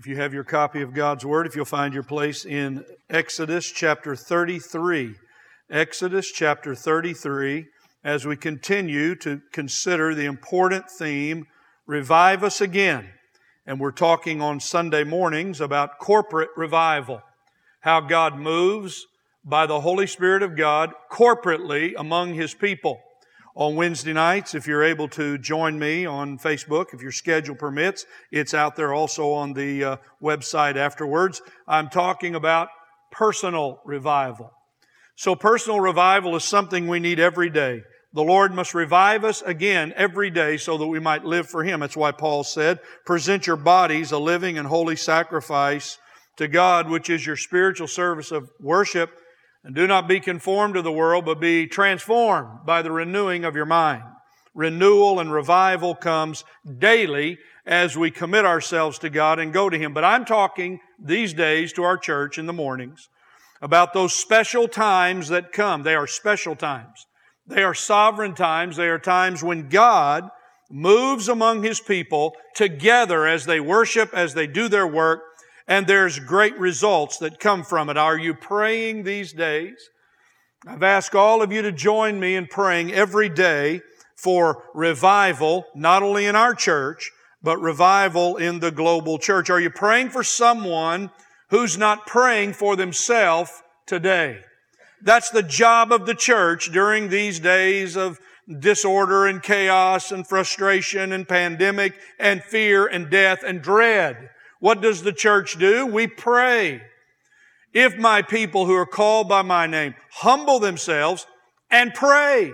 If you have your copy of God's Word, if you'll find your place in Exodus chapter 33. Exodus chapter 33, as we continue to consider the important theme, Revive Us Again. And we're talking on Sunday mornings about corporate revival, how God moves by the Holy Spirit of God corporately among His people. On Wednesday nights, if you're able to join me on Facebook, if your schedule permits, it's out there also on the website afterwards. I'm talking about personal revival. So personal revival is something we need every day. The Lord must revive us again every day so that we might live for Him. That's why Paul said, present your bodies a living and holy sacrifice to God, which is your spiritual service of worship. And do not be conformed to the world, but be transformed by the renewing of your mind. Renewal and revival comes daily as we commit ourselves to God and go to Him. But I'm talking these days to our church in the mornings about those special times that come. They are special times. They are sovereign times. They are times when God moves among His people together as they worship, as they do their work, and there's great results that come from it. Are you praying these days? I've asked all of you to join me in praying every day for revival, not only in our church, but revival in the global church. Are you praying for someone who's not praying for themselves today? That's the job of the church during these days of disorder and chaos and frustration and pandemic and fear and death and dread. What does the church do? We pray. If my people who are called by my name humble themselves and pray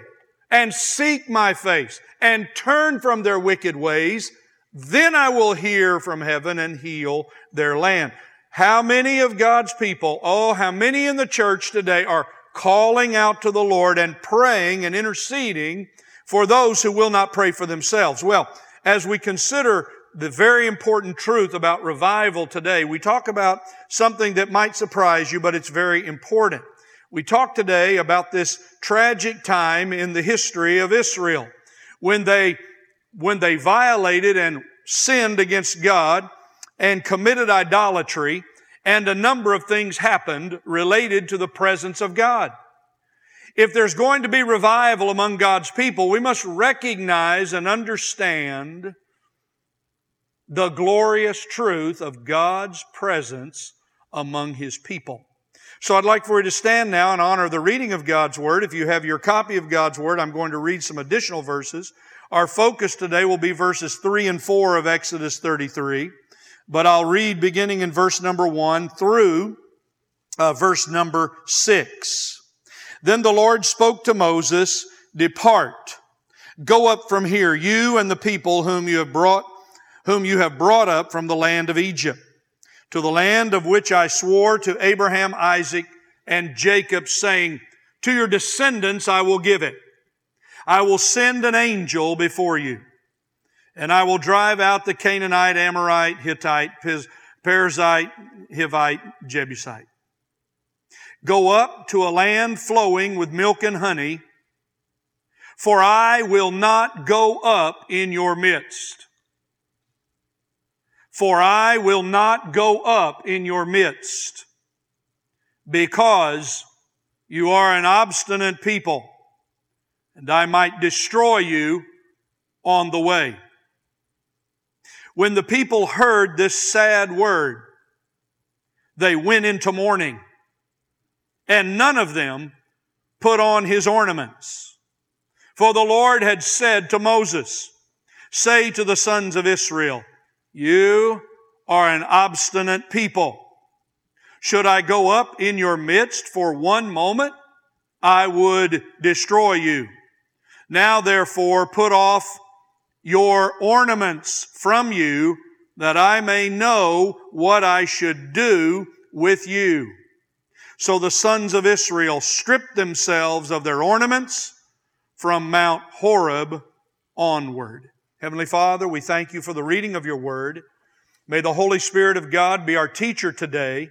and seek my face and turn from their wicked ways, then I will hear from heaven and heal their land. How many of God's people, how many in the church today are calling out to the Lord and praying and interceding for those who will not pray for themselves? Well, as we consider the very important truth about revival today, we talk about something that might surprise you, but it's very important. We talk today about this tragic time in the history of Israel when they violated and sinned against God and committed idolatry, and a number of things happened related to the presence of God. If there's going to be revival among God's people, we must recognize and understand the glorious truth of God's presence among His people. So I'd like for you to stand now in honor of the reading of God's Word. If you have your copy of God's Word, I'm going to read some additional verses. Our focus today will be verses 3 and 4 of Exodus 33. But I'll read beginning in verse number 1 through verse number 6. Then the Lord spoke to Moses, "Depart, go up from here, you and the people whom you have brought up from the land of Egypt, to the land of which I swore to Abraham, Isaac, and Jacob, saying, to your descendants I will give it. I will send an angel before you, and I will drive out the Canaanite, Amorite, Hittite, Perizzite, Hivite, Jebusite. Go up to a land flowing with milk and honey, for I will not go up in your midst. For I will not go up in your midst, because you are an obstinate people, and I might destroy you on the way." When the people heard this sad word, they went into mourning, and none of them put on his ornaments. For the Lord had said to Moses, "Say to the sons of Israel, you are an obstinate people. Should I go up in your midst for one moment? I would destroy you. Now therefore put off your ornaments from you, that I may know what I should do with you." So the sons of Israel stripped themselves of their ornaments from Mount Horeb onward. Heavenly Father, we thank you for the reading of your Word. May the Holy Spirit of God be our teacher today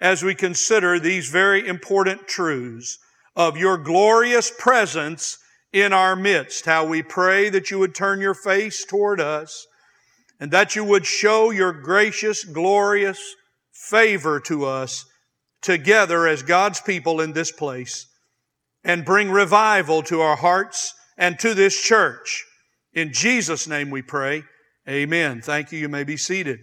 as we consider these very important truths of your glorious presence in our midst. How we pray that you would turn your face toward us and that you would show your gracious, glorious favor to us together as God's people in this place, and bring revival to our hearts and to this church. In Jesus' name we pray. Amen. Thank you. You may be seated.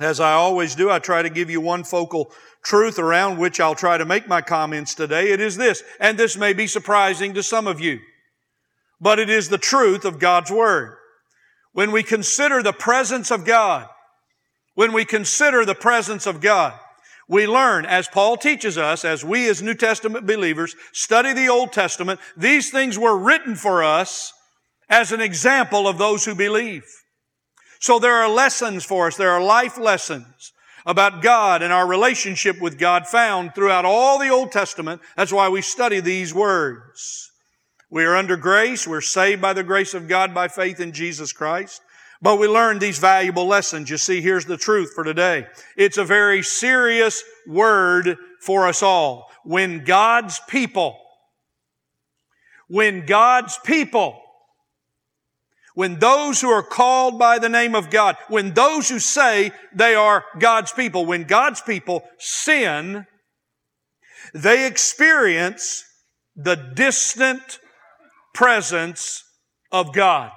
As I always do, I try to give you one focal truth around which I'll try to make my comments today. It is this, and this may be surprising to some of you, but it is the truth of God's Word. When we consider the presence of God, we learn, as Paul teaches us, as we as New Testament believers study the Old Testament, these things were written for us as an example of those who believe. So there are lessons for us. There are life lessons about God and our relationship with God found throughout all the Old Testament. That's why we study these words. We are under grace. We're saved by the grace of God by faith in Jesus Christ. But we learn these valuable lessons. You see, here's the truth for today. It's a very serious word for us all. When those who are called by the name of God, when those who say they are God's people, when God's people sin, they experience the distant presence of God.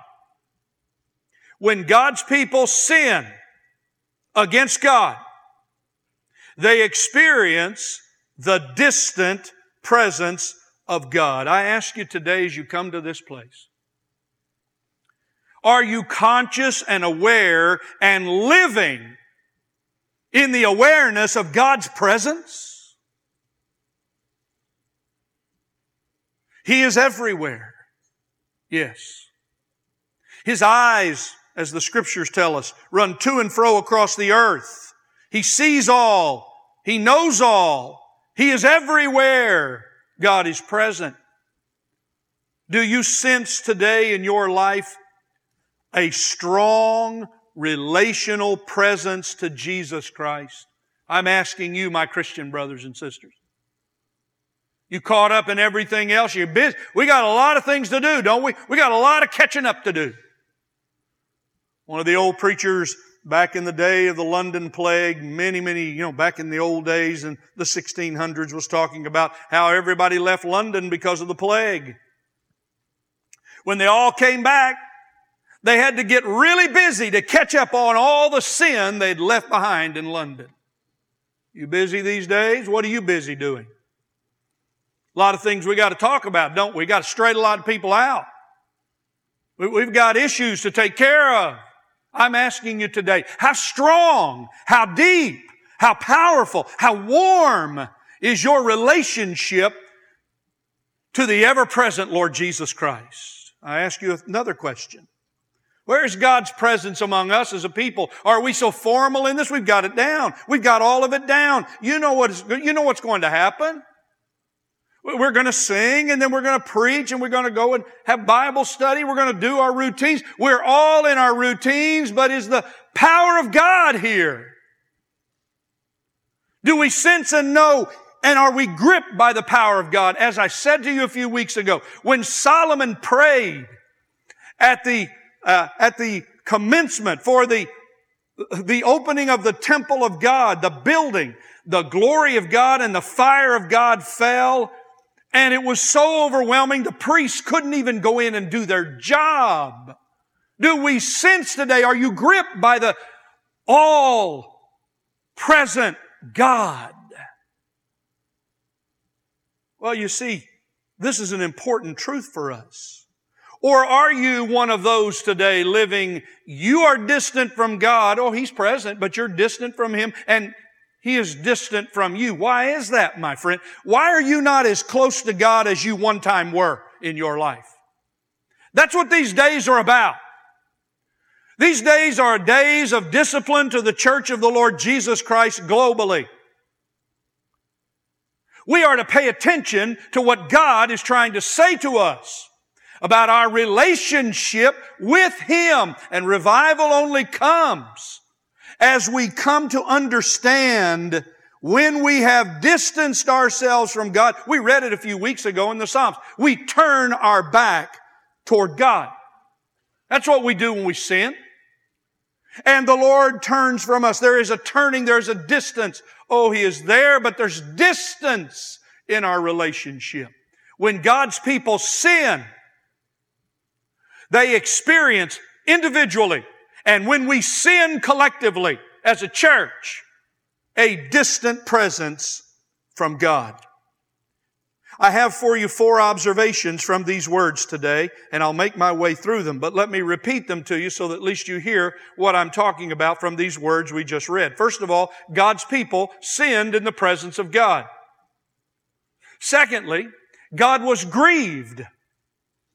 When God's people sin against God, they experience the distant presence of God. I ask you today as you come to this place, are you conscious and aware and living in the awareness of God's presence? He is everywhere. Yes. His eyes, as the Scriptures tell us, run to and fro across the earth. He sees all. He knows all. He is everywhere. God is present. Do you sense today in your life a strong relational presence to Jesus Christ? I'm asking you, my Christian brothers and sisters. You caught up in everything else. You're busy. We got a lot of things to do, don't we? We got a lot of catching up to do. One of the old preachers back in the day of the London plague, back in the old days in the 1600s, was talking about how everybody left London because of the plague. When they all came back, they had to get really busy to catch up on all the sin they'd left behind in London. You busy these days? What are you busy doing? A lot of things we got to talk about, don't we? We got to straighten a lot of people out. We've got issues to take care of. I'm asking you today, how strong, how deep, how powerful, how warm is your relationship to the ever-present Lord Jesus Christ? I ask you another question. Where is God's presence among us as a people? Are we so formal in this? We've got it down. We've got all of it down. You know what's going to happen. We're going to sing, and then we're going to preach, and we're going to go and have Bible study. We're going to do our routines. We're all in our routines, but is the power of God here? Do we sense and know, and are we gripped by the power of God? As I said to you a few weeks ago, when Solomon prayed at the commencement for the opening of the temple of God, the building, the glory of God and the fire of God fell. And it was so overwhelming, the priests couldn't even go in and do their job. Do we sense today, are you gripped by the all-present God? Well, you see, this is an important truth for us. Or are you one of those today living, you are distant from God? Oh, He's present, but you're distant from Him, and He is distant from you. Why is that, my friend? Why are you not as close to God as you one time were in your life? That's what these days are about. These days are days of discipline to the church of the Lord Jesus Christ globally. We are to pay attention to what God is trying to say to us about our relationship with Him. And revival only comes as we come to understand when we have distanced ourselves from God. We read it a few weeks ago in the Psalms. We turn our back toward God. That's what we do when we sin. And the Lord turns from us. There is a turning, there is a distance. Oh, He is there, but there's distance in our relationship. When God's people sin, they experience individually, and when we sin collectively as a church, a distant presence from God. I have for you four observations from these words today, and I'll make my way through them, but let me repeat them to you so that at least you hear what I'm talking about from these words we just read. First of all, God's people sinned in the presence of God. Secondly, God was grieved.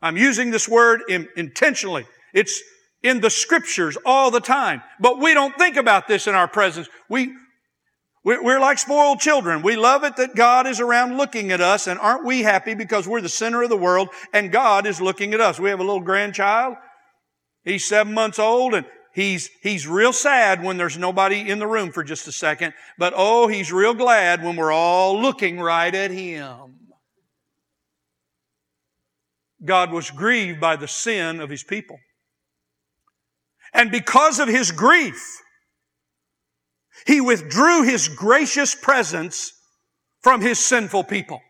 I'm using this word intentionally. It's in the Scriptures all the time, but we don't think about this in our presence. We're like spoiled children. We love it that God is around looking at us, and aren't we happy because we're the center of the world and God is looking at us. We have a little grandchild. He's 7 months old, and he's real sad when there's nobody in the room for just a second, but oh, he's real glad when we're all looking right at him. God was grieved by the sin of His people. And because of His grief, He withdrew His gracious presence from His sinful people.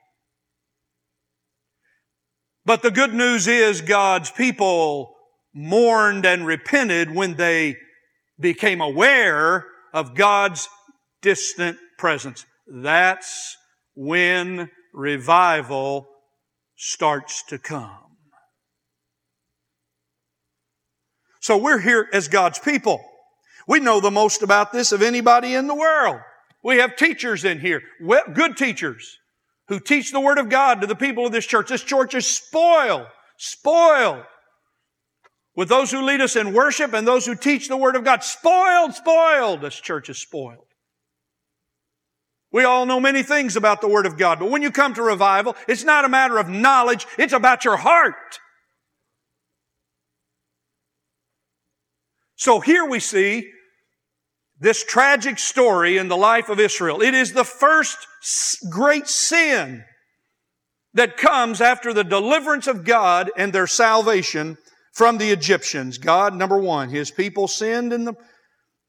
But the good news is God's people mourned and repented when they became aware of God's distant presence. That's when revival starts to come. So we're here as God's people. We know the most about this of anybody in the world. We have teachers in here, good teachers, who teach the Word of God to the people of this church. This church is spoiled with those who lead us in worship and those who teach the Word of God. Spoiled. This church is spoiled. We all know many things about the Word of God, but when you come to revival, it's not a matter of knowledge, it's about your heart. So here we see this tragic story in the life of Israel. It is the first great sin that comes after the deliverance of God and their salvation from the Egyptians. God, number one, His people sinned in the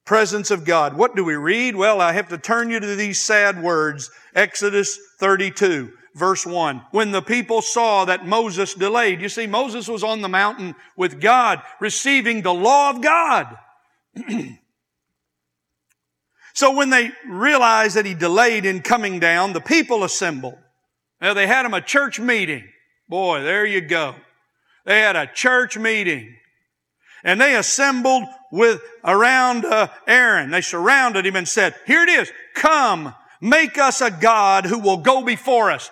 presence of God. What do we read? Well, I have to turn you to these sad words. Exodus 32. Verse 1, when the people saw that Moses delayed. You see, Moses was on the mountain with God, receiving the law of God. So when they realized that he delayed in coming down, the people assembled. Now, they had him a church meeting. Boy, there you go. They had a church meeting. And they assembled around Aaron. They surrounded him and said, here it is, come, make us a God who will go before us.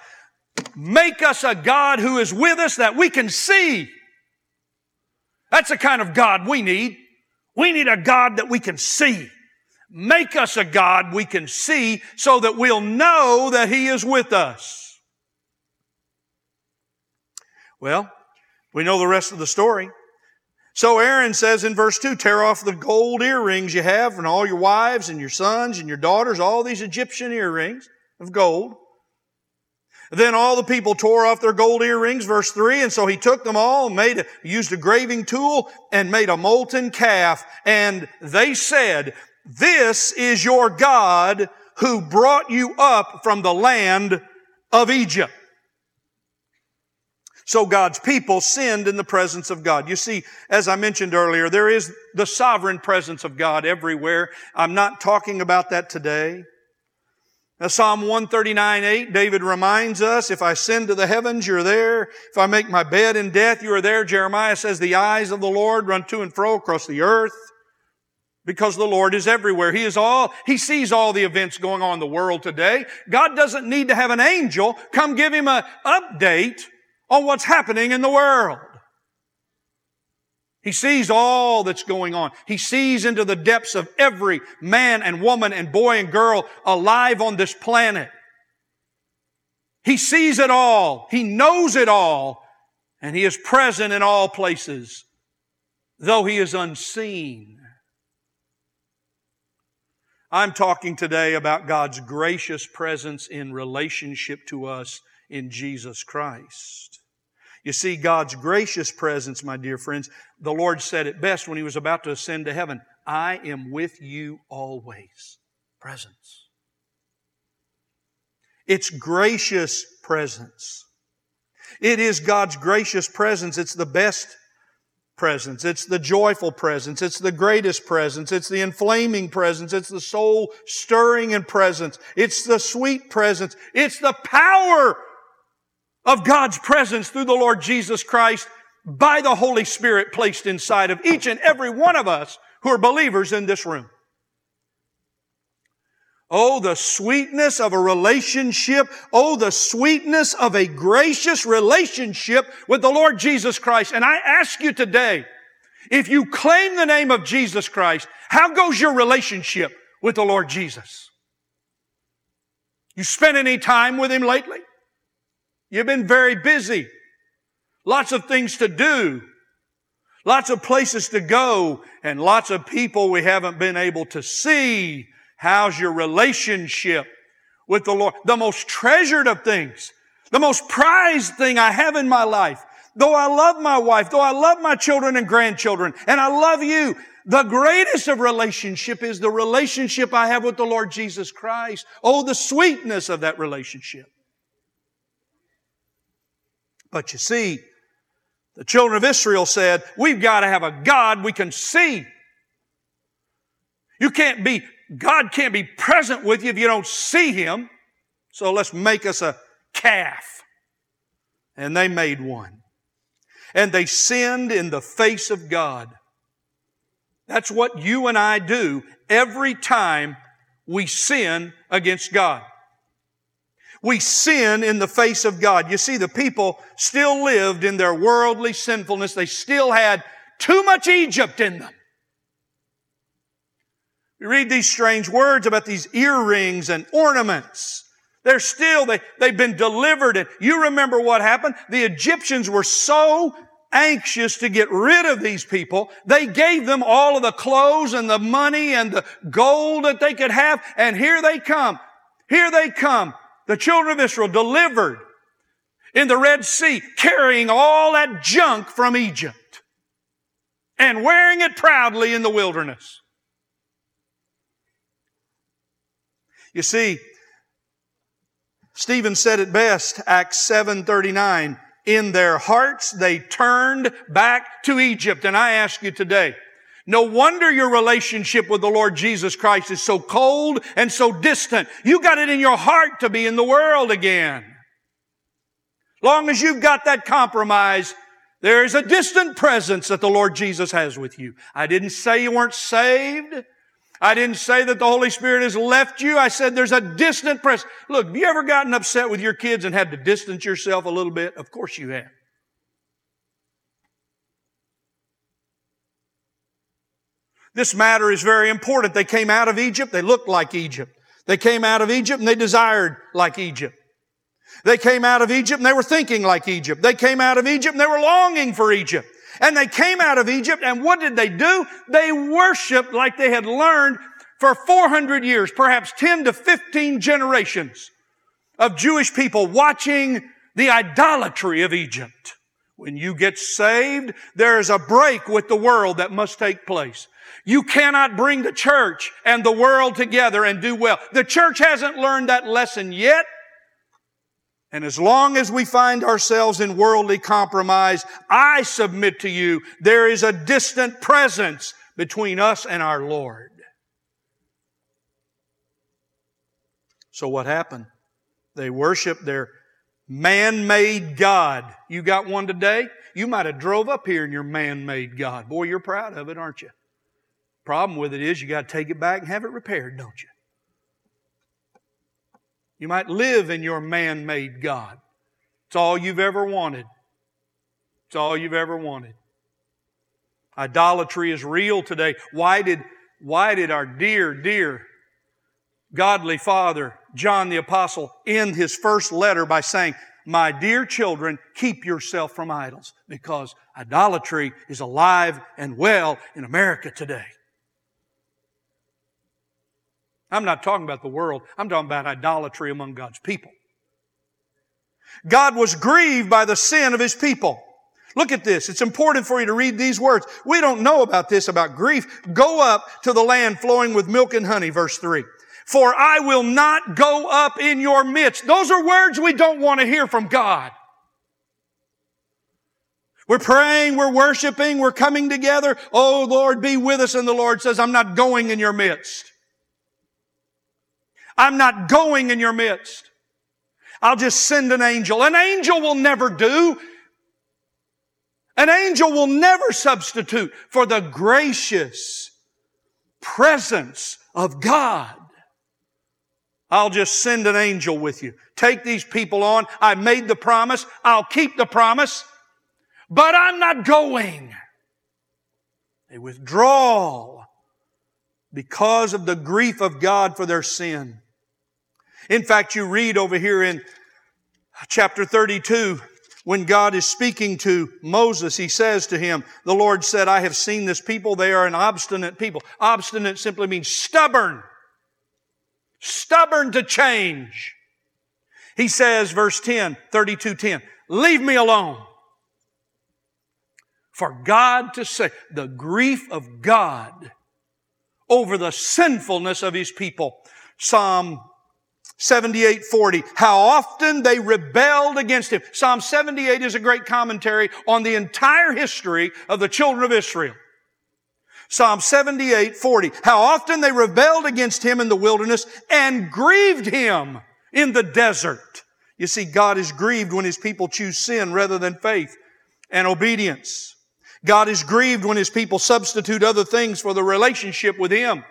Make us a God who is with us that we can see. That's the kind of God we need. We need a God that we can see. Make us a God we can see so that we'll know that He is with us. Well, we know the rest of the story. So Aaron says in verse 2, tear off the gold earrings you have and all your wives and your sons and your daughters, all these Egyptian earrings of gold. Then all the people tore off their gold earrings, verse 3, and so he took them all and used a graving tool and made a molten calf. And they said, this is your God who brought you up from the land of Egypt. So God's people sinned in the presence of God. You see, as I mentioned earlier, there is the sovereign presence of God everywhere. I'm not talking about that today. Now, Psalm 139:8, David reminds us, if I ascend to the heavens, you're there. If I make my bed in death, you are there. Jeremiah says, the eyes of the Lord run to and fro across the earth because the Lord is everywhere. He sees all the events going on in the world today. God doesn't need to have an angel come give Him an update on what's happening in the world. He sees all that's going on. He sees into the depths of every man and woman and boy and girl alive on this planet. He sees it all. He knows it all. And He is present in all places, though He is unseen. I'm talking today about God's gracious presence in relationship to us in Jesus Christ. You see, God's gracious presence, my dear friends, the Lord said it best when He was about to ascend to heaven. I am with you always. Presence. It's gracious presence. It is God's gracious presence. It's the best presence. It's the joyful presence. It's the greatest presence. It's the inflaming presence. It's the soul stirring in presence. It's the sweet presence. It's the power of God's presence through the Lord Jesus Christ by the Holy Spirit placed inside of each and every one of us who are believers in this room. Oh, the sweetness of a relationship. Oh, the sweetness of a gracious relationship with the Lord Jesus Christ. And I ask you today, if you claim the name of Jesus Christ, how goes your relationship with the Lord Jesus? You spent any time with Him lately? You've been very busy. Lots of things to do. Lots of places to go. And lots of people we haven't been able to see. How's your relationship with the Lord? The most treasured of things, the most prized thing I have in my life, though I love my wife, though I love my children and grandchildren, and I love you, the greatest of relationship is the relationship I have with the Lord Jesus Christ. Oh, the sweetness of that relationship. But you see, the children of Israel said, we've got to have a God we can see. God can't be present with you if you don't see Him. So let's make us a calf. And they made one. And they sinned in the face of God. That's what you and I do every time we sin against God. We sin in the face of God. You see, the people still lived in their worldly sinfulness. They still had too much Egypt in them. We read these strange words about these earrings and ornaments. They've been delivered. And you remember what happened? The Egyptians were so anxious to get rid of these people, they gave them all of the clothes and the money and the gold that they could have. And here they come. Here they come. The children of Israel delivered in the Red Sea, carrying all that junk from Egypt and wearing it proudly in the wilderness. You see, Stephen said it best, Acts 7:39, in their hearts they turned back to Egypt. And I ask you today, no wonder your relationship with the Lord Jesus Christ is so cold and so distant. You got it in your heart to be in the world again. Long as you've got that compromise, there is a distant presence that the Lord Jesus has with you. I didn't say you weren't saved. I didn't say that the Holy Spirit has left you. I said there's a distant presence. Look, have you ever gotten upset with your kids and had to distance yourself a little bit? Of course you have. This matter is very important. They came out of Egypt. They looked like Egypt. They came out of Egypt and they desired like Egypt. They came out of Egypt and they were thinking like Egypt. They came out of Egypt and they were longing for Egypt. And they came out of Egypt, and what did they do? They worshiped like they had learned for 400 years, perhaps 10 to 15 generations of Jewish people watching the idolatry of Egypt. When you get saved, there is a break with the world that must take place. You cannot bring the church and the world together and do well. The church hasn't learned that lesson yet. And as long as we find ourselves in worldly compromise, I submit to you, there is a distant presence between us and our Lord. So what happened? They worshiped their man-made God. You got one today? You might have drove up here in your man-made God. Boy, you're proud of it, aren't you? Problem with it is you got to take it back and have it repaired, don't you? You might live in your man-made God. It's all you've ever wanted. It's all you've ever wanted. Idolatry is real today. Why did our dear godly father, John the Apostle, end his first letter by saying, my dear children, keep yourself from idols? Because idolatry is alive and well in America today. I'm not talking about the world. I'm talking about idolatry among God's people. God was grieved by the sin of His people. Look at this. It's important for you to read these words. We don't know about this, about grief. Go up to the land flowing with milk and honey, verse 3. For I will not go up in your midst. Those are words we don't want to hear from God. We're praying, we're worshiping, we're coming together. Oh, Lord, be with us. And the Lord says, I'm not going in your midst. I'm not going in your midst. I'll just send an angel. An angel will never do. An angel will never substitute for the gracious presence of God. I'll just send an angel with you. Take these people on. I made the promise. I'll keep the promise. But I'm not going. They withdraw because of the grief of God for their sin. In fact, you read over here in chapter 32, when God is speaking to Moses, He says to him, the Lord said, I have seen this people. They are an obstinate people. Obstinate simply means stubborn. Stubborn to change. He says, verse 10, 32:10, leave me alone. For God to say, the grief of God over the sinfulness of His people. Psalm 78:40, how often they rebelled against Him. Psalm 78 is a great commentary on the entire history of the children of Israel. Psalm 78:40, how often they rebelled against Him in the wilderness and grieved Him in the desert. You see, God is grieved when His people choose sin rather than faith and obedience. God is grieved when His people substitute other things for the relationship with Him.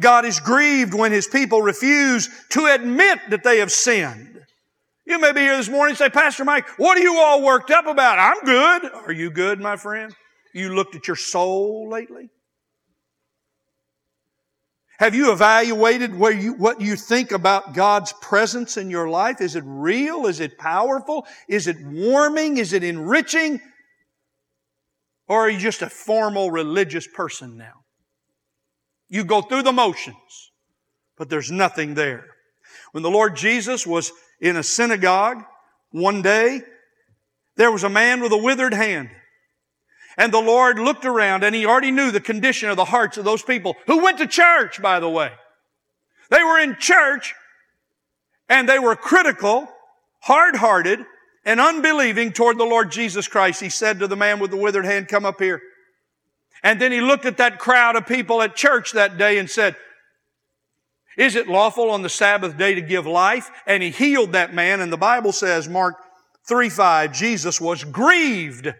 God is grieved when His people refuse to admit that they have sinned. You may be here this morning and say, Pastor Mike, what are you all worked up about? I'm good. Are you good, my friend? You looked at your soul lately? Have you evaluated what you think about God's presence in your life? Is it real? Is it powerful? Is it warming? Is it enriching? Or are you just a formal religious person now? You go through the motions, but there's nothing there. When the Lord Jesus was in a synagogue one day, there was a man with a withered hand. And the Lord looked around, and He already knew the condition of the hearts of those people who went to church, by the way. They were in church, and they were critical, hard-hearted, and unbelieving toward the Lord Jesus Christ. He said to the man with the withered hand, come up here. And then He looked at that crowd of people at church that day and said, is it lawful on the Sabbath day to give life? And He healed that man. And the Bible says, Mark 3:5, Jesus was grieved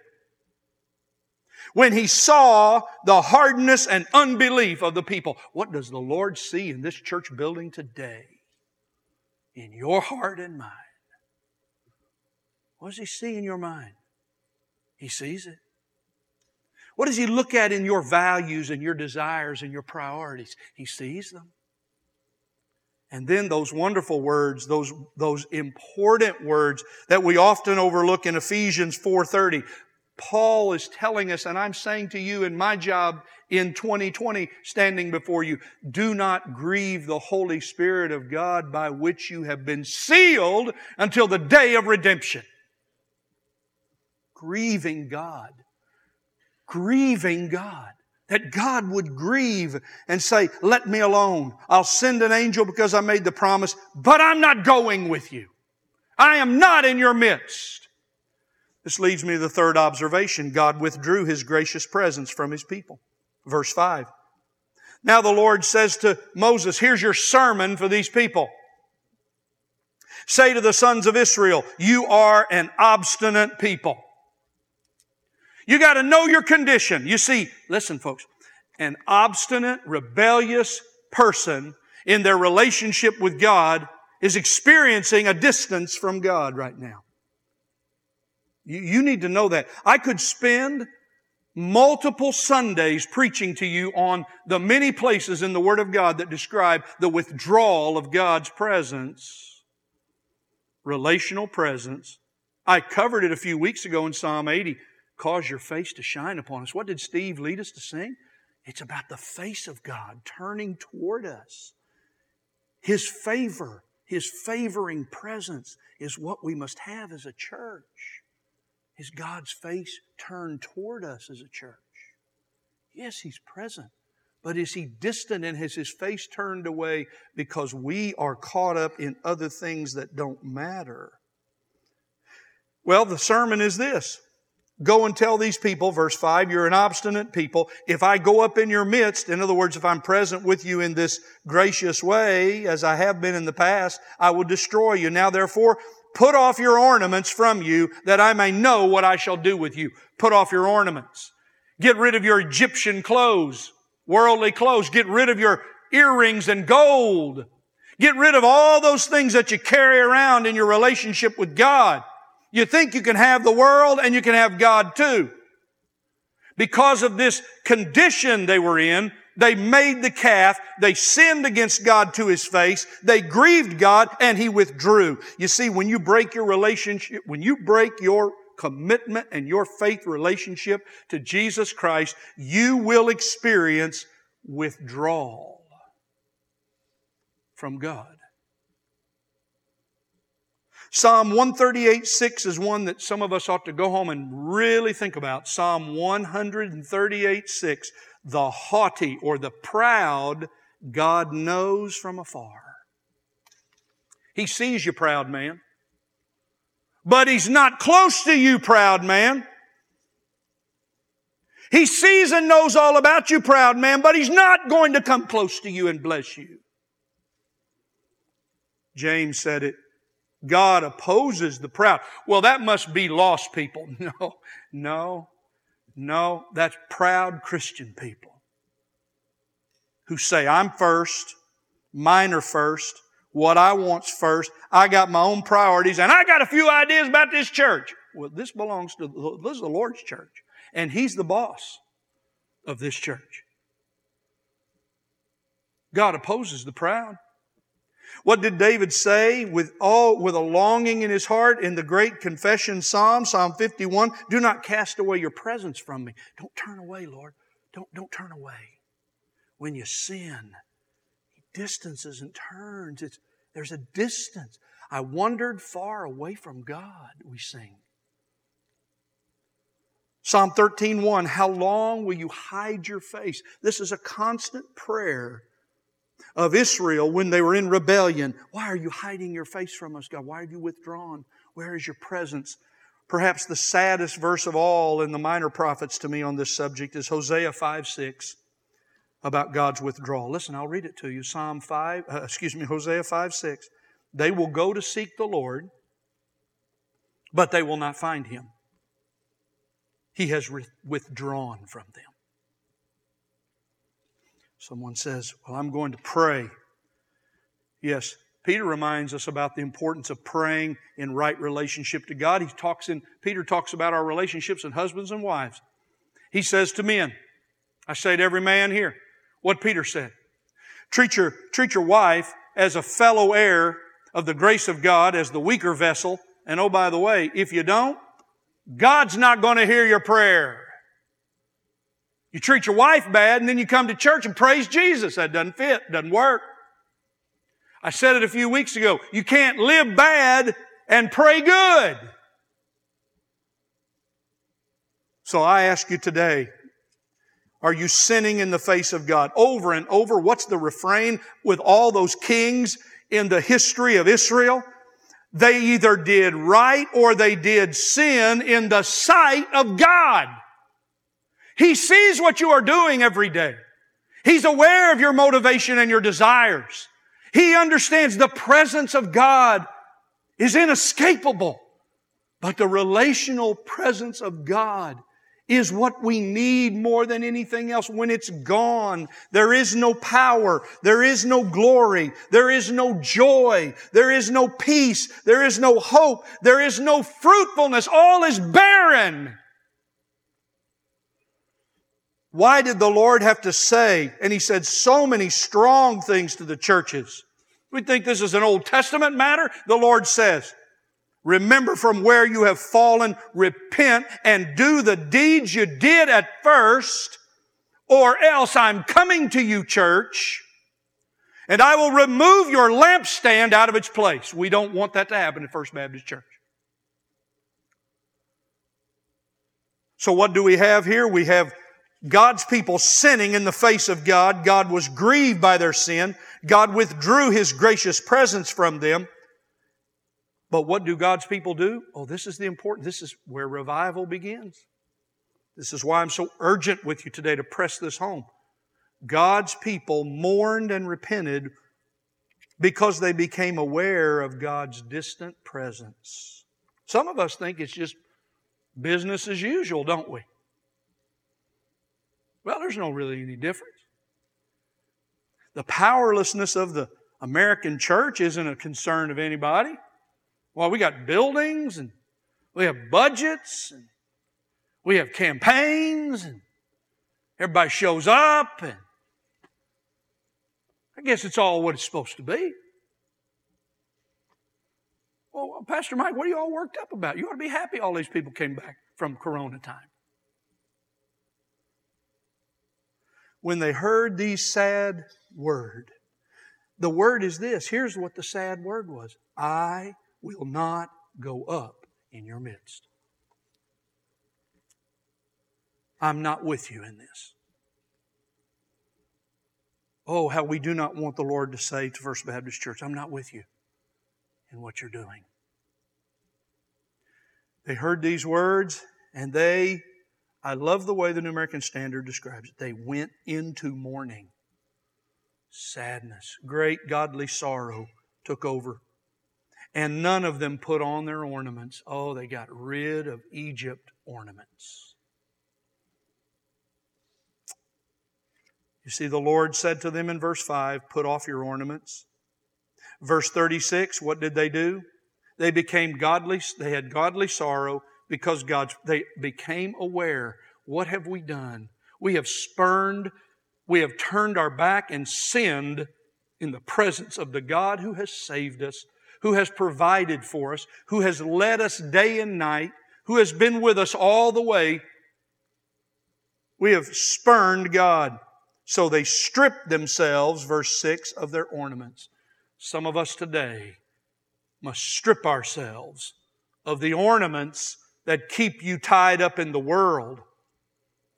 when He saw the hardness and unbelief of the people. What does the Lord see in this church building today? In your heart and mind. What does He see in your mind? He sees it. What does He look at in your values and your desires and your priorities? He sees them. And then those wonderful words, those important words that we often overlook in Ephesians 4:30, Paul is telling us, and I'm saying to you in my job in 2020, standing before you, do not grieve the Holy Spirit of God by which you have been sealed until the day of redemption. Grieving God. Grieving God. That God would grieve and say, let me alone. I'll send an angel because I made the promise, but I'm not going with you. I am not in your midst. This leads me to the third observation. God withdrew His gracious presence from His people. Verse 5. Now the Lord says to Moses, here's your sermon for these people. Say to the sons of Israel, you are an obstinate people. You got to know your condition. You see, listen folks, an obstinate, rebellious person in their relationship with God is experiencing a distance from God right now. You need to know that. I could spend multiple Sundays preaching to you on the many places in the Word of God that describe the withdrawal of God's presence, relational presence. I covered it a few weeks ago in Psalm 80. Cause your face to shine upon us. What did Steve lead us to sing? It's about the face of God turning toward us. His favor, His favoring presence is what we must have as a church. Is God's face turned toward us as a church? Yes, He's present. But is He distant and has His face turned away because we are caught up in other things that don't matter? Well, the sermon is this. Go and tell these people, verse 5, you're an obstinate people. If I go up in your midst, in other words, if I'm present with you in this gracious way, as I have been in the past, I will destroy you. Now, therefore, put off your ornaments from you, that I may know what I shall do with you. Put off your ornaments. Get rid of your Egyptian clothes, worldly clothes. Get rid of your earrings and gold. Get rid of all those things that you carry around in your relationship with God. You think you can have the world and you can have God too. Because of this condition they were in, they made the calf, they sinned against God to His face, they grieved God, and He withdrew. You see, when you break your relationship, when you break your commitment and your faith relationship to Jesus Christ, you will experience withdrawal from God. Psalm 138:6 is one that some of us ought to go home and really think about. Psalm 138:6, the haughty or the proud God knows from afar. He sees you, proud man. But He's not close to you, proud man. He sees and knows all about you, proud man, but He's not going to come close to you and bless you. James said it. God opposes the proud. Well, that must be lost people. No. That's proud Christian people who say, I'm first, mine are first, what I want's first, I got my own priorities, and I got a few ideas about this church. Well, this is the Lord's church, and He's the boss of this church. God opposes the proud. What did David say with a longing in his heart in the great confession psalm, Psalm 51? Do not cast away your presence from me. Don't turn away, Lord. Don't turn away. When you sin, He distances and turns. There's a distance. I wandered far away from God, we sing. Psalm 13:1, how long will you hide your face? This is a constant prayer of Israel when they were in rebellion. Why are you hiding your face from us, God? Why are you withdrawn? Where is your presence? Perhaps the saddest verse of all in the minor prophets to me on this subject is Hosea 5:6 about God's withdrawal. Listen, I'll read it to you. Hosea 5:6. They will go to seek the Lord, but they will not find Him. He has withdrawn from them. Someone says, well, I'm going to pray. Yes, Peter reminds us about the importance of praying in right relationship to God. Peter talks about our relationships in husbands and wives. He says to men, I say to every man here, what Peter said, treat your wife as a fellow heir of the grace of God, as the weaker vessel. And oh, by the way, if you don't, God's not going to hear your prayer. You treat your wife bad and then you come to church and praise Jesus. That doesn't fit, doesn't work. I said it a few weeks ago. You can't live bad and pray good. So I ask you today, are you sinning in the face of God? Over and over, what's the refrain with all those kings in the history of Israel? They either did right or they did sin in the sight of God. He sees what you are doing every day. He's aware of your motivation and your desires. He understands the presence of God is inescapable. But the relational presence of God is what we need more than anything else. When it's gone, there is no power. There is no glory. There is no joy. There is no peace. There is no hope. There is no fruitfulness. All is barren. Why did the Lord have to say, and He said so many strong things to the churches? We think this is an Old Testament matter. The Lord says, remember from where you have fallen, repent, and do the deeds you did at first, or else I'm coming to you, church, and I will remove your lampstand out of its place. We don't want that to happen at First Baptist Church. So what do we have here? We have God's people sinning in the face of God. God was grieved by their sin. God withdrew His gracious presence from them. But what do God's people do? Oh, this is the important, this is where revival begins. This is why I'm so urgent with you today to press this home. God's people mourned and repented because they became aware of God's distant presence. Some of us think it's just business as usual, don't we? Well, there's no really any difference. The powerlessness of the American church isn't a concern of anybody. Well, we got buildings and we have budgets and we have campaigns and everybody shows up and I guess it's all what it's supposed to be. Well, Pastor Mike, what are you all worked up about? You ought to be happy all these people came back from Corona time. When they heard these sad words, the word is this. Here's what the sad word was. I will not go up in your midst. I'm not with you in this. Oh, how we do not want the Lord to say to First Baptist Church, I'm not with you in what you're doing. They heard these words and they, I love the way the New American Standard describes it, they went into mourning. Sadness, great godly sorrow took over. And none of them put on their ornaments. Oh, they got rid of Egypt ornaments. You see, the Lord said to them in verse 5, put off your ornaments. Verse 36, what did they do? They became godly, they had godly sorrow because they became aware. What have we done? We have spurned, we have turned our back and sinned in the presence of the God who has saved us, who has provided for us, who has led us day and night, who has been with us all the way. We have spurned God. So they stripped themselves, verse 6, of their ornaments. Some of us today must strip ourselves of the ornaments that keep you tied up in the world,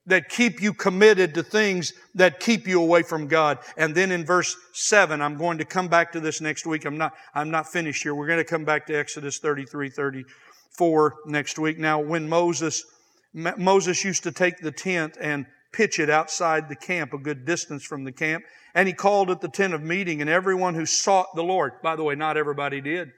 that keep you committed to things that keep you away from God. And then in verse 7, I'm going to come back to this next week. I'm not finished here. We're going to come back to Exodus 33, 34 next week. Now, when Moses used to take the tent and pitch it outside the camp, a good distance from the camp. And he called at the tent of meeting, and everyone who sought the Lord. By the way, not everybody did.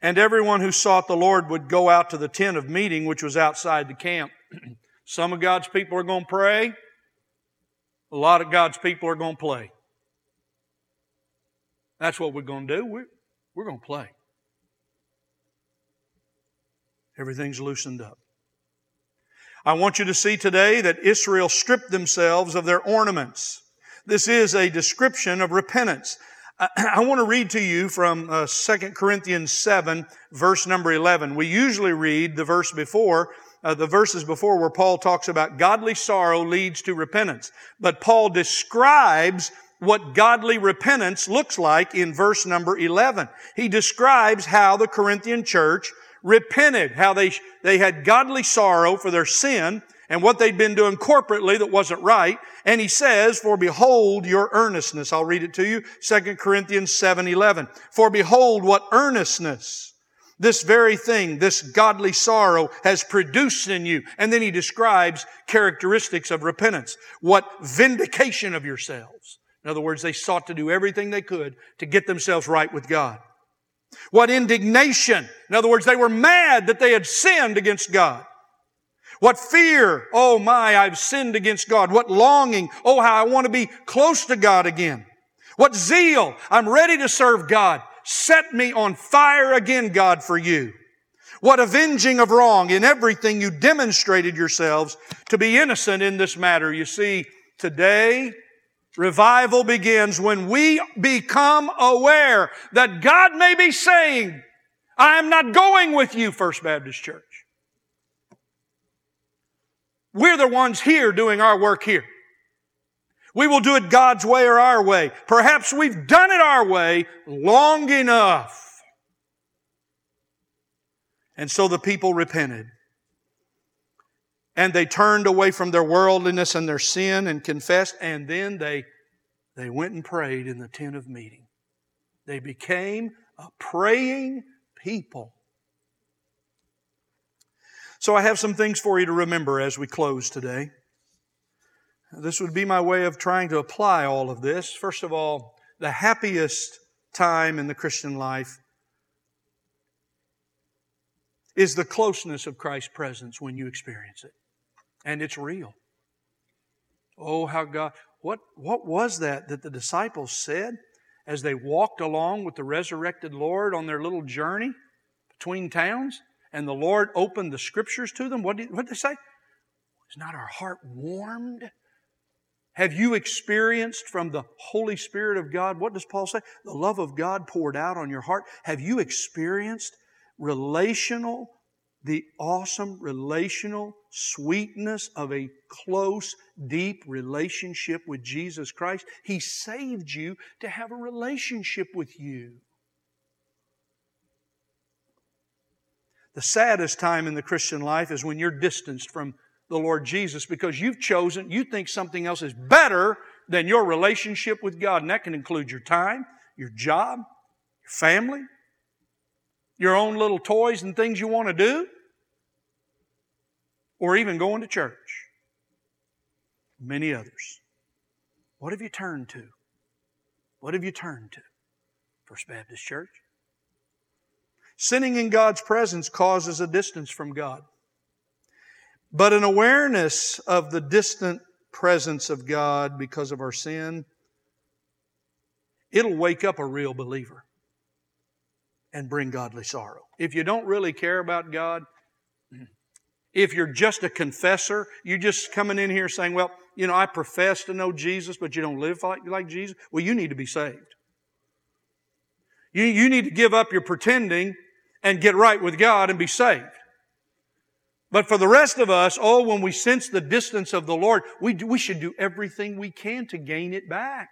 And everyone who sought the Lord would go out to the tent of meeting, which was outside the camp. Some of God's people are going to pray. A lot of God's people are going to play. That's what we're going to do. We're going to play. Everything's loosened up. I want you to see today that Israel stripped themselves of their ornaments. This is a description of repentance. I want to read to you from 2 Corinthians 7, verse number 11. We usually read the verse before, the verses before where Paul talks about godly sorrow leads to repentance. But Paul describes what godly repentance looks like in verse number 11. He describes how the Corinthian church repented, how they had godly sorrow for their sin and what they'd been doing corporately that wasn't right. And he says, for behold your earnestness. I'll read it to you, 2 Corinthians 7:11. For behold what earnestness, this very thing, this godly sorrow has produced in you. And then he describes characteristics of repentance. What vindication of yourselves. In other words, they sought to do everything they could to get themselves right with God. What indignation. In other words, they were mad that they had sinned against God. What fear. Oh my, I've sinned against God. What longing. Oh, how I want to be close to God again. What zeal. I'm ready to serve God. Set me on fire again, God, for you. What avenging of wrong. In everything you demonstrated yourselves to be innocent in this matter. You see, today, revival begins when we become aware that God may be saying, I am not going with you, First Baptist Church. We're the ones here doing our work here. We will do it God's way or our way. Perhaps we've done it our way long enough. And so the people repented. And they turned away from their worldliness and their sin and confessed. And then they went and prayed in the tent of meeting. They became a praying people. So I have some things for you to remember as we close today. This would be my way of trying to apply all of this. First of all, the happiest time in the Christian life is the closeness of Christ's presence when you experience it. And it's real. Oh, how God... What was that the disciples said as they walked along with the resurrected Lord on their little journey between towns? And the Lord opened the Scriptures to them. What did they say? Is not our heart warmed? Have you experienced from the Holy Spirit of God? What does Paul say? The love of God poured out on your heart. Have you experienced the awesome relational sweetness of a close, deep relationship with Jesus Christ? He saved you to have a relationship with you. The saddest time in the Christian life is when you're distanced from the Lord Jesus because you think something else is better than your relationship with God. And that can include your time, your job, your family, your own little toys and things you want to do, or even going to church. Many others. What have you turned to? What have you turned to? First Baptist Church. Sinning in God's presence causes a distance from God. But an awareness of the distant presence of God because of our sin, it'll wake up a real believer and bring godly sorrow. If you don't really care about God, if you're just a confessor, you're just coming in here saying, well, you know, I profess to know Jesus, but you don't live like Jesus. Well, you need to be saved. You need to give up your pretending and get right with God and be saved. But for the rest of us, when we sense the distance of the Lord, we should do everything we can to gain it back.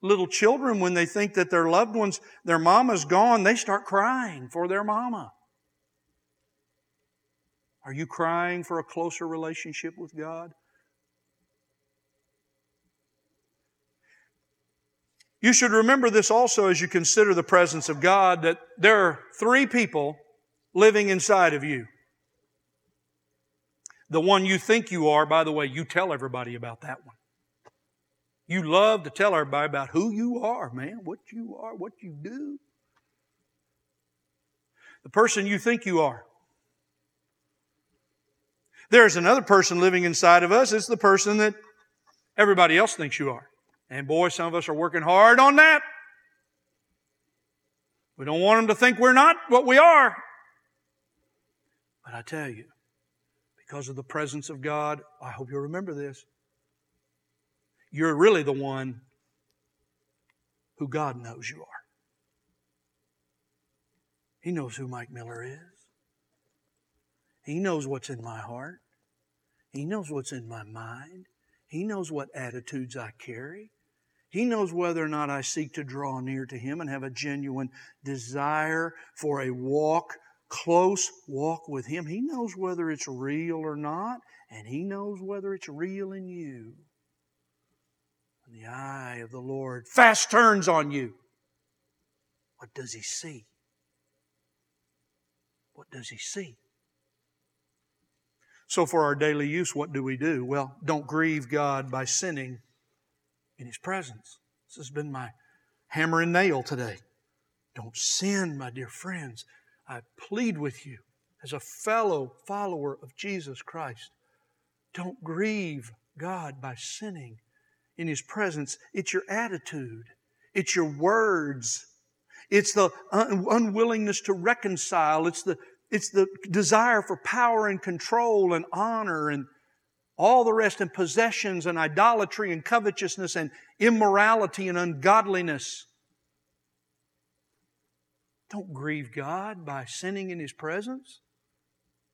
Little children, when they think that their loved ones, their mama's gone, they start crying for their mama. Are you crying for a closer relationship with God? You should remember this also as you consider the presence of God, that there are three people living inside of you. The one you think you are, by the way, you tell everybody about that one. You love to tell everybody about who you are, man, what you are, what you do. The person you think you are. There's another person living inside of us. It's the person that everybody else thinks you are. And boy, some of us are working hard on that. We don't want them to think we're not what we are. But I tell you, because of the presence of God, I hope you'll remember this. You're really the one who God knows you are. He knows who Mike Miller is. He knows what's in my heart. He knows what's in my mind. He knows what attitudes I carry. He knows whether or not I seek to draw near to Him and have a genuine desire for a close walk with Him. He knows whether it's real or not, and He knows whether it's real in you. The eye of the Lord fast turns on you. What does He see? What does He see? So for our daily use, what do we do? Well, don't grieve God by sinning in His presence. This has been my hammer and nail today. Don't sin, my dear friends. I plead with you as a fellow follower of Jesus Christ. Don't grieve God by sinning in His presence. It's your attitude. It's your words. It's the unwillingness to reconcile. It's the desire for power and control and honor and all the rest, and possessions and idolatry and covetousness and immorality and ungodliness. Don't grieve God by sinning in His presence.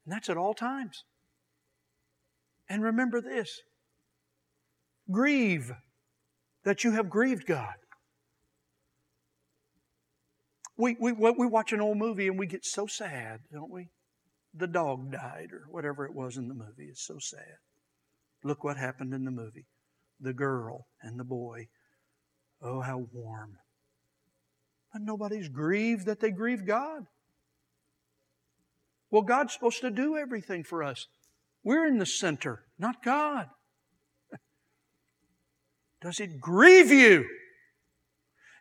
And that's at all times. And remember this. Grieve that you have grieved God. We watch an old movie and we get so sad, don't we? the dog died or whatever it was in the movie. It's so sad. Look what happened in the movie. The girl and the boy. Oh, how warm. But nobody's grieved that they grieved God. Well, God's supposed to do everything for us. We're in the center, not God. Does it grieve you?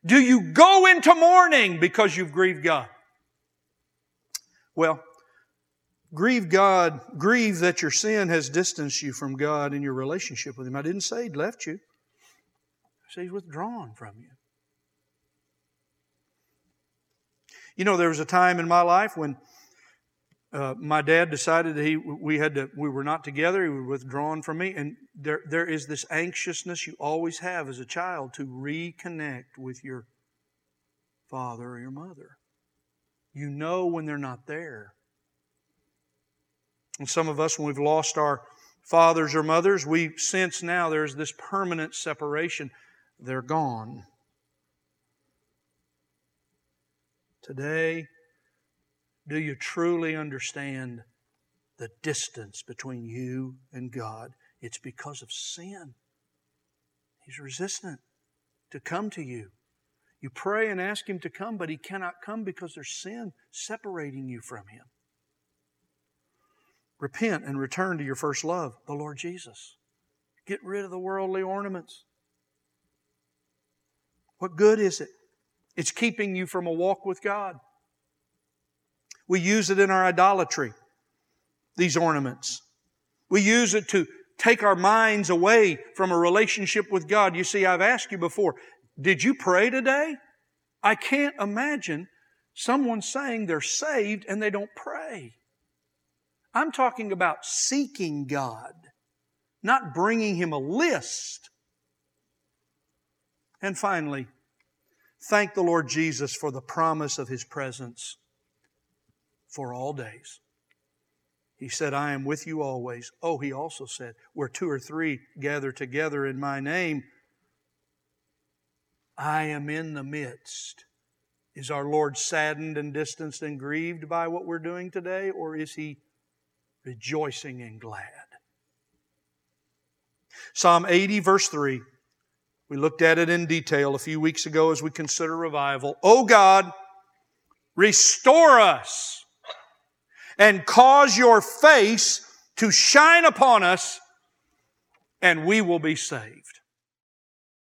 Do you go into mourning because you've grieved God? Well, grieve God, grieve that your sin has distanced you from God in your relationship with Him. I didn't say He'd left you. I said He's withdrawn from you. You know, there was a time in my life when my dad decided that we were not together. He was withdrawn from me. And there is this anxiousness you always have as a child to reconnect with your father or your mother. You know when they're not there. And some of us, when we've lost our fathers or mothers, we sense now there's this permanent separation. They're gone. Today, do you truly understand the distance between you and God? It's because of sin. He's resistant to come to you. You pray and ask Him to come, but He cannot come because there's sin separating you from Him. Repent and return to your first love, the Lord Jesus. Get rid of the worldly ornaments. What good is it? It's keeping you from a walk with God. We use it in our idolatry, these ornaments. We use it to take our minds away from a relationship with God. You see, I've asked you before, did you pray today? I can't imagine someone saying they're saved and they don't pray. I'm talking about seeking God, not bringing Him a list. And finally, thank the Lord Jesus for the promise of His presence for all days. He said, I am with you always. Oh, He also said, where two or three gather together in My name, I am in the midst. Is our Lord saddened and distanced and grieved by what we're doing today, or is He rejoicing and glad? Psalm 80, verse 3. We looked at it in detail a few weeks ago as we consider revival. O God, restore us and cause Your face to shine upon us, and we will be saved.